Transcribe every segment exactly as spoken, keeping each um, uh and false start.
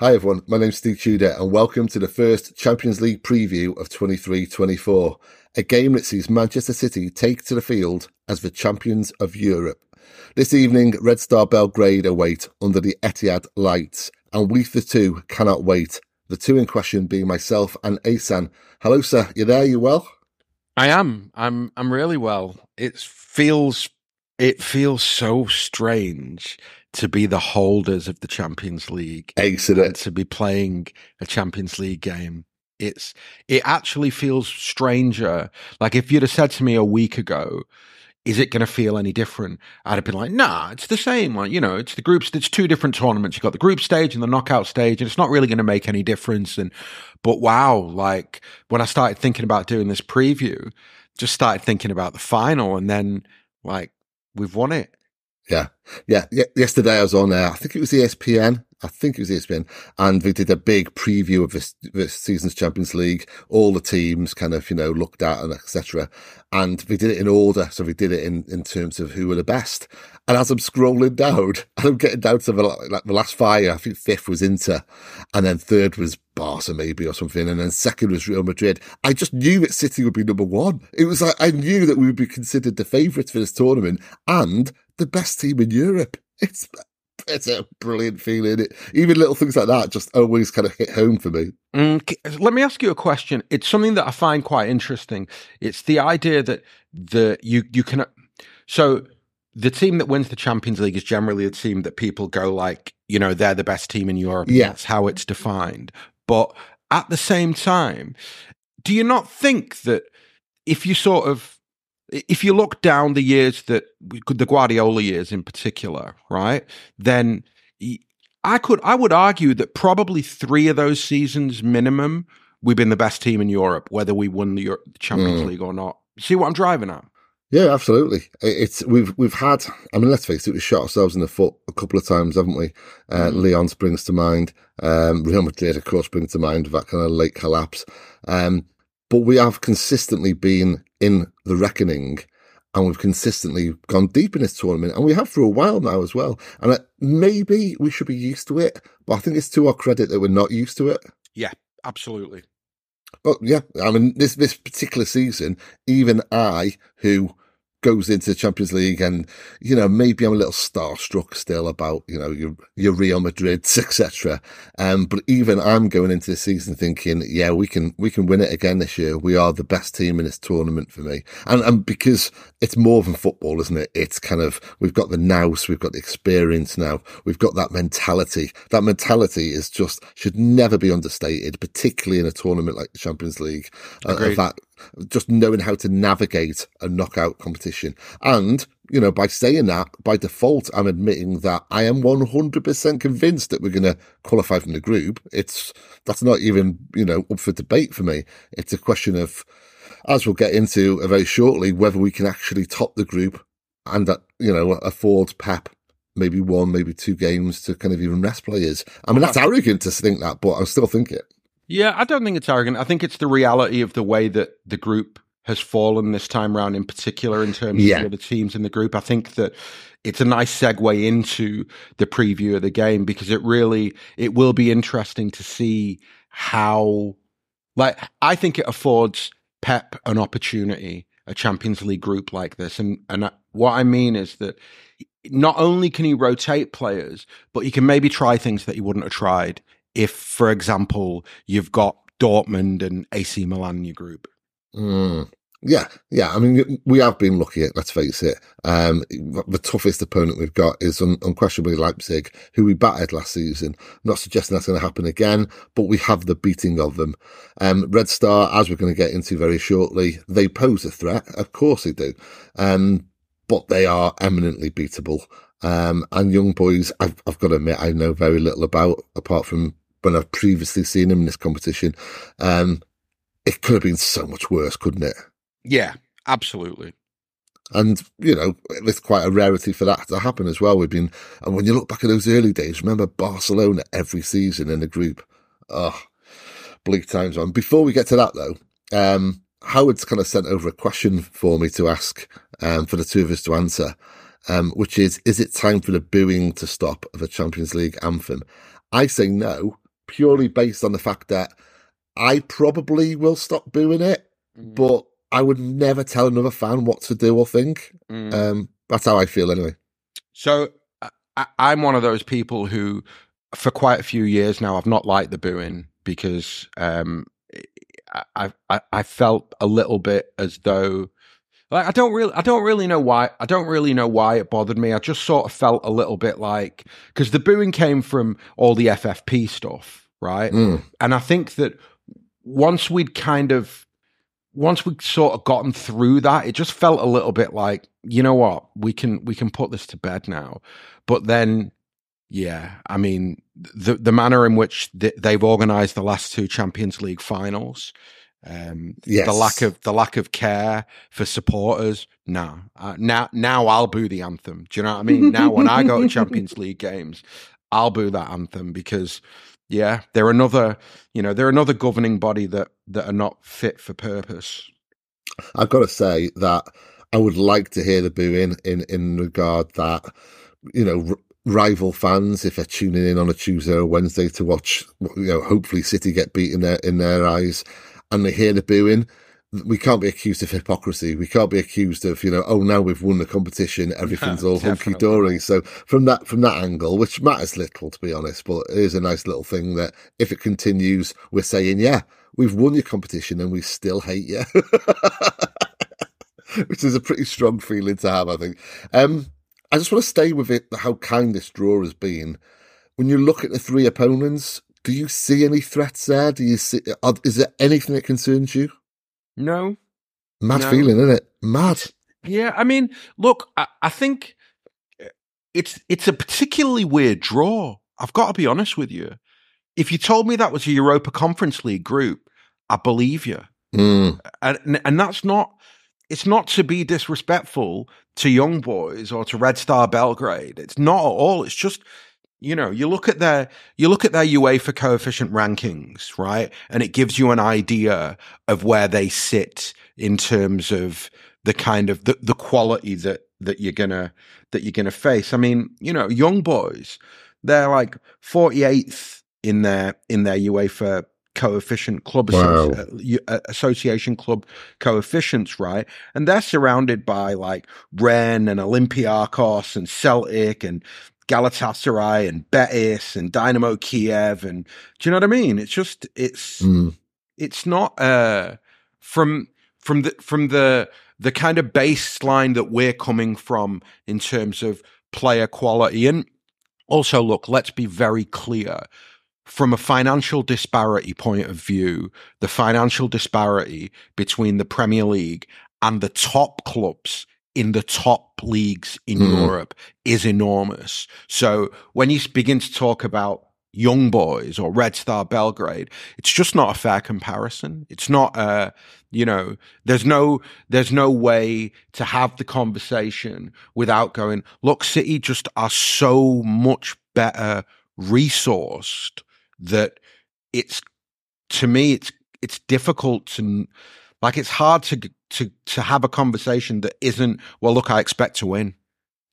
Hi everyone, my name's Steve Tudor and welcome to the first Champions League preview of twenty-three twenty-four, a game that sees Manchester City take to the field as the champions of Europe. This evening, Red Star Belgrade await under the Etihad lights, and we the two cannot wait. The two in question being myself and Ahsan. Hello sir, you there, you well? I am, I'm I'm really well. It feels, it feels so strange to be the holders of the Champions League, excellent. To be playing a Champions League game, it's it actually feels stranger. Like if you'd have said to me a week ago, "Is it going to feel any different?" I'd have been like, "Nah, it's the same." Like you know, it's the groups. It's two different tournaments. You've got the group stage and the knockout stage, and it's not really going to make any difference. And but wow, like when I started thinking about doing this preview, just started thinking about the final, and then like we've won it. Yeah. Yeah. Yesterday I was on there. Uh, I think it was E S P N. I think it was E S P N. And they did a big preview of this, this season's Champions League. All the teams kind of, you know, looked at and et cetera. And they did it in order. So they did it in, in terms of who were the best. And as I'm scrolling down, I'm getting down to the, like, the last five. I think fifth was Inter. And then third was Barca maybe or something. And then second was Real Madrid. I just knew that City would be number one. It was like, I knew that we would be considered the favourites for this tournament. And the best team in Europe. It's it's a brilliant feeling. It, even little things like that just always kind of hit home for me. Mm, let me ask you a question. It's something that I find quite interesting. It's the idea that the you you can so the team that wins the Champions League is generally a team that people go like, you know, they're the best team in Europe. Yeah. That's how it's defined. But at the same time, do you not think that if you sort of If you look down the years that the Guardiola years in particular, right? Then I could, I would argue that probably three of those seasons minimum, we've been the best team in Europe, whether we won the Champions mm. League or not. See what I'm driving at? Yeah, absolutely. It's we've we've had. I mean, let's face it, we shot ourselves in the foot a couple of times, haven't we? Uh, mm. Leon springs to mind. Um, Real Madrid, of course, brings to mind that kind of late collapse. Um, but we have consistently been in the reckoning, and we've consistently gone deep in this tournament, and we have for a while now as well. And maybe we should be used to it, but I think it's to our credit that we're not used to it. Yeah, absolutely. But yeah, I mean, this this particular season, even I, who goes into the Champions League and, you know, maybe I'm a little starstruck still about, you know, your, your Real Madrids, et cetera. Um, but even I'm going into the season thinking, yeah, we can we can win it again this year. We are the best team in this tournament for me. And and because it's more than football, isn't it? It's kind of, we've got the nous, we've got the experience now, we've got that mentality. That mentality is just, should never be understated, particularly in a tournament like the Champions League. Agreed. Uh, that just knowing how to navigate a knockout competition. And, you know, by saying that, by default, I'm admitting that I am one hundred percent convinced that we're going to qualify from the group. It's, that's not even, you know, up for debate for me. It's a question of, as we'll get into very shortly, whether we can actually top the group and, uh, you know, afford Pep maybe one, maybe two games to kind of even rest players. I mean, that's arrogant to think that, but I still think it. Yeah, I don't think it's arrogant. I think it's the reality of the way that the group has fallen this time round in particular in terms yeah. of the other teams in the group. I think that it's a nice segue into the preview of the game because it really, it will be interesting to see how, like, I think it affords Pep an opportunity, a Champions League group like this. And, and what I mean is that not only can he rotate players, but he can maybe try things that he wouldn't have tried if, for example, you've got Dortmund and A C Milan in your group. Mm. Yeah, yeah. I mean, we have been lucky, let's face it. Um, the toughest opponent we've got is un- unquestionably Leipzig, who we battered last season. I'm not suggesting that's going to happen again, but we have the beating of them. Um, Red Star, as we're going to get into very shortly, they pose a threat. Of course they do. Um, but they are eminently beatable. Um, and Young Boys, I've, I've got to admit, I know very little about, apart from when I've previously seen him in this competition. Um, it could have been so much worse, couldn't it? Yeah, absolutely. And, you know, it's quite a rarity for that to happen as well. We've been, and when you look back at those early days, remember Barcelona every season in the group. Oh, bleak times on. Before we get to that though, um, Howard's kind of sent over a question for me to ask, um, for the two of us to answer, um, which is, is it time for the booing to stop of a Champions League anthem? I say no. purely based on the fact that I probably will stop booing it, mm. but I would never tell another fan what to do or think. Mm. Um, that's how I feel anyway. So I, I'm one of those people who, for quite a few years now, I've not liked the booing because um, I, I I felt a little bit as though, like, I don't really I don't really know why I don't really know why it bothered me. I just sort of felt a little bit like, because the booing came from all the F F P stuff, right? Mm. And I think that once we'd kind of once we'd sort of gotten through that, it just felt a little bit like, you know what, we can we can put this to bed now. But then, yeah, I mean, the the manner in which th- they've organised the last two Champions League finals, um, yes. the lack of the lack of care for supporters. Nah, uh, now now I'll boo the anthem. Do you know what I mean? Now when I go to Champions League games, I'll boo that anthem because, yeah, they're another, you know, they're another governing body that, that are not fit for purpose. I've got to say that I would like to hear the booing in, in regard that, you know, r- rival fans, if they're tuning in on a Tuesday or Wednesday to watch, you know, hopefully City get beat in their, in their eyes, and they hear the booing, we can't be accused of hypocrisy. We can't be accused of, you know, oh, now we've won the competition, everything's all hunky dory. So from that from that angle, which matters little, to be honest, but it is a nice little thing that if it continues, we're saying, yeah, we've won your competition and we still hate you, which is a pretty strong feeling to have, I think. Um, I just want to stay with it, how kind this draw has been. When you look at the three opponents, do you see any threats there? Do you see? Are, is there anything that concerns you? No. Mad no. feeling, isn't it? Mad. Yeah, I mean, look, I, I think it's it's a particularly weird draw. I've got to be honest with you. If you told me that was a Europa Conference League group, I believe you. Mm. And and that's not, it's not to be disrespectful to Young Boys or to Red Star Belgrade. It's not at all. It's just, you know, you look at their you look at their UEFA coefficient rankings, right? And it gives you an idea of where they sit in terms of the kind of the, the quality that, that you're gonna that you're gonna face. I mean, you know, Young Boys, they're like forty-eighth in their in their UEFA coefficient club wow. association club coefficients, right? And they're surrounded by like Rennes and Olympiacos and Celtic and Galatasaray and Betis and Dynamo Kiev, and do you know what I mean? It's just it's mm. it's not uh, from from the from the the kind of baseline that we're coming from in terms of player quality. And also, look, let's be very clear, from a financial disparity point of view, the financial disparity between the Premier League and the top clubs in the top leagues in mm. Europe is enormous. So when you begin to talk about Young Boys or Red Star Belgrade, it's just not a fair comparison. It's not a, you know, there's no, there's no way to have the conversation without going, look, City just are so much better resourced that it's, to me, it's, it's difficult to, like, it's hard to, to to have a conversation that isn't, well, look, I expect to win.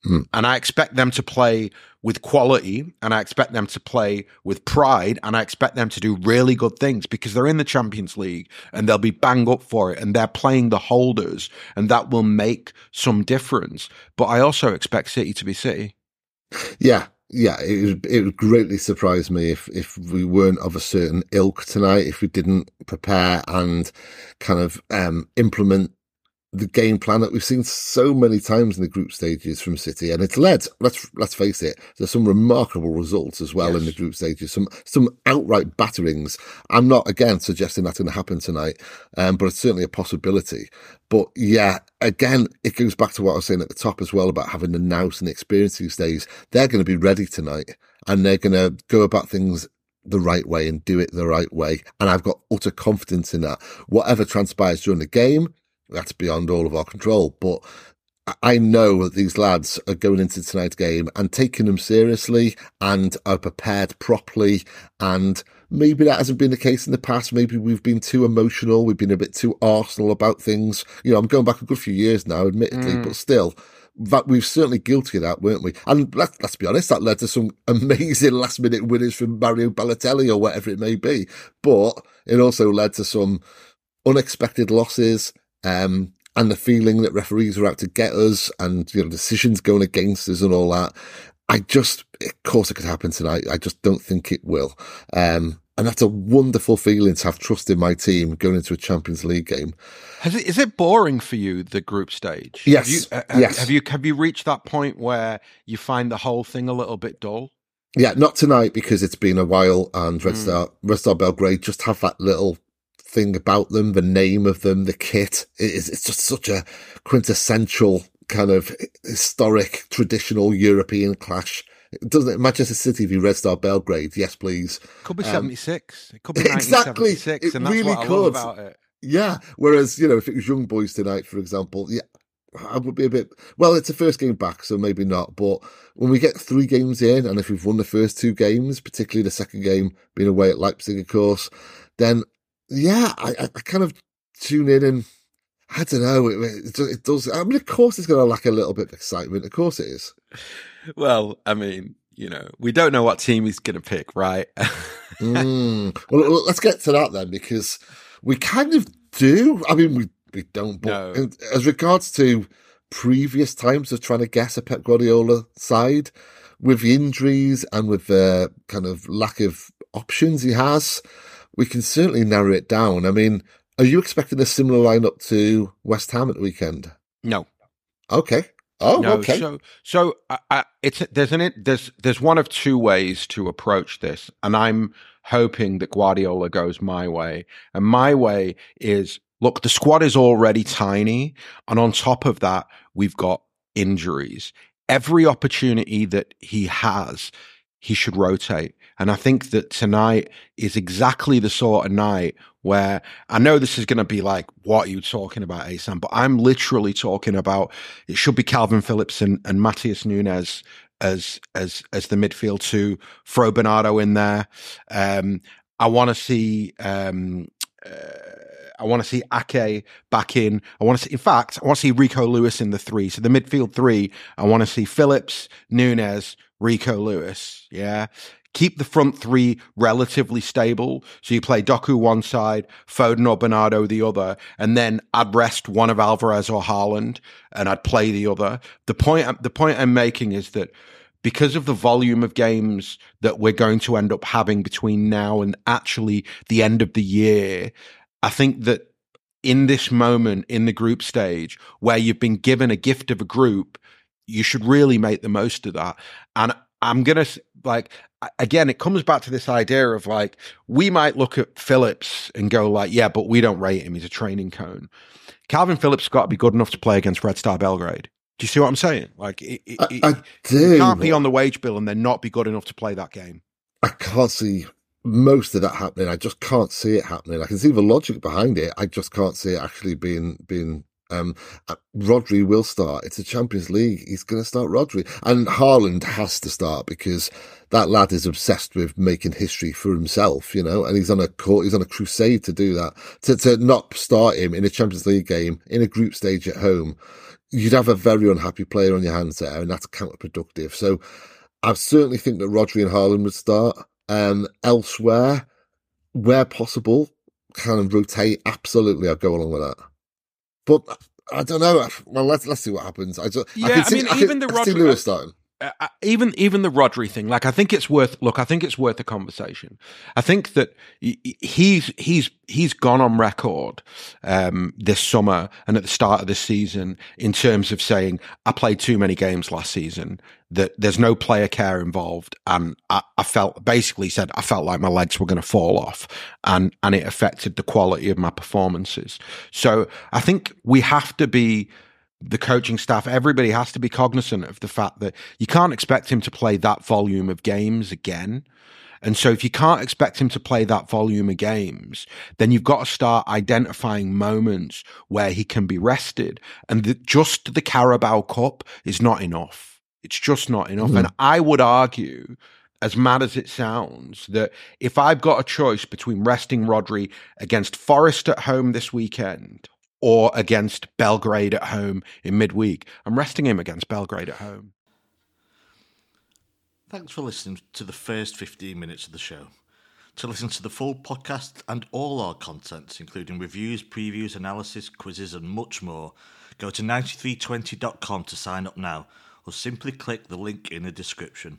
Mm. And I expect them to play with quality, and I expect them to play with pride, and I expect them to do really good things because they're in the Champions League and they'll be bang up for it and they're playing the holders and that will make some difference. But I also expect City to be City. Yeah. Yeah, it would, it would greatly surprise me if, if we weren't of a certain ilk tonight, if we didn't prepare and kind of um, implement the game plan that we've seen so many times in the group stages from City. And it's led, let's let's face it, there's some remarkable results as well yes. in the group stages, some some outright batterings. I'm not, again, suggesting that's going to happen tonight, um, but it's certainly a possibility. But yeah, again, it goes back to what I was saying at the top as well about having the nous and the experience these days. They're going to be ready tonight and they're going to go about things the right way and do it the right way. And I've got utter confidence in that. Whatever transpires during the game, that's beyond all of our control. But I know that these lads are going into tonight's game and taking them seriously and are prepared properly. And maybe that hasn't been the case in the past. Maybe we've been too emotional. We've been a bit too Arsenal about things. You know, I'm going back a good few years now, admittedly, mm. but still, that we've certainly guilty of that, weren't we? And let's, let's be honest, that led to some amazing last-minute winners from Mario Balotelli or whatever it may be. But it also led to some unexpected losses, um, and the feeling that referees were out to get us, and you know, decisions going against us and all that. I just, of course, it could happen tonight. I just don't think it will. Um, and that's a wonderful feeling to have trust in my team going into a Champions League game. Has it, is it boring for you, the group stage? Yes. Have you, uh, yes. Have you, have you reached that point where you find the whole thing a little bit dull? Yeah, not tonight, because it's been a while, and Red mm. Star, Red Star Belgrade just have that little thing about them, the name of them, the kit. It is, it's just such a quintessential kind of historic, traditional European clash. Doesn't it? Manchester City v Red Star Belgrade. Yes, please. It could be um, seventy-six. It could be exactly. nineteen seventy-six, and that's really what I could. love about it. Yeah. Whereas, you know, if it was Young Boys tonight, for example, yeah, I would be a bit, well, it's the first game back, so maybe not. But when we get three games in, and if we've won the first two games, particularly the second game being away at Leipzig, of course, then, yeah, I, I kind of tune in and, I don't know, it, it does. I mean, of course it's going to lack a little bit of excitement. Of course it is. Well, I mean, you know, we don't know what team he's going to pick, right? mm. Well, let's get to that then, because we kind of do. I mean, we, we don't. But no. As regards to previous times of trying to guess a Pep Guardiola side, with the injuries and with the kind of lack of options he has, we can certainly narrow it down. I mean, are you expecting a similar lineup to West Ham at the weekend? No. Okay. Oh, no, okay. So, so I, I, it's there's an there's there's one of two ways to approach this, and I'm hoping that Guardiola goes my way. And my way is, look, the squad is already tiny, and on top of that, we've got injuries. Every opportunity that he has, he should rotate. And I think that tonight is exactly the sort of night where, I know this is going to be like, what are you talking about, Ahsan? But I'm literally talking about, it should be Calvin Phillips and, and Matias Nunes as as as the midfield two. Throw Bernardo in there. Um, I want to see... Um, uh, I want to see Ake back in. I want to see, in fact, I want to see Rico Lewis in the three. So the midfield three, I want to see Phillips, Nunes, Rico Lewis. Yeah. Keep the front three relatively stable. So you play Doku one side, Foden or Bernardo the other, and then I'd rest one of Alvarez or Haaland, and I'd play the other. The point, the point I'm making is that because of the volume of games that we're going to end up having between now and actually the end of the year, I think that in this moment, in the group stage, where you've been given a gift of a group, you should really make the most of that. And I'm going to, like, again, it comes back to this idea of, like, we might look at Phillips and go, like, yeah, but we don't rate him. He's a training cone. Calvin Phillips has got to be good enough to play against Red Star Belgrade. Do you see what I'm saying? Like, it, it, I, I do. You can't be on the wage bill and then not be good enough to play that game. I can't see most of that happening. I just can't see it happening. I can see the logic behind it. I just can't see it actually being being. Um, Rodri will start. It's a Champions League. He's going to start Rodri, and Haaland has to start because that lad is obsessed with making history for himself, you know. And he's on a court. He's on a crusade to do that. To to not start him in a Champions League game in a group stage at home, you'd have a very unhappy player on your hands there, and that's counterproductive. So, I certainly think that Rodri and Haaland would start. Um, elsewhere, where possible, kind of rotate. Absolutely, I'll go along with that. But I don't know. Well, let's let's see what happens. I just yeah. I, can see, I mean, I even can, the Rodri Lewis starting. Uh, uh, even even the Rodri thing. Like, I think it's worth look. I think it's worth a conversation. I think that he's he's he's gone on record um, this summer and at the start of this season in terms of saying, I played too many games last season. That there's no player care involved, and I, I felt basically said I felt like my legs were going to fall off, and and it affected the quality of my performances. So I think we have to be, the coaching staff, everybody has to be cognizant of the fact that you can't expect him to play that volume of games again. And so if you can't expect him to play that volume of games, then you've got to start identifying moments where he can be rested. And the, just the Carabao Cup is not enough. It's just not enough. Mm. And I would argue, as mad as it sounds, that if I've got a choice between resting Rodri against Forest at home this weekend or against Belgrade at home in midweek. I'm resting him against Belgrade at home. Thanks for listening to the first fifteen minutes of the show. To listen to the full podcast and all our contents, including reviews, previews, analysis, quizzes and much more, go to ninety three twenty dot com to sign up now, or simply click the link in the description.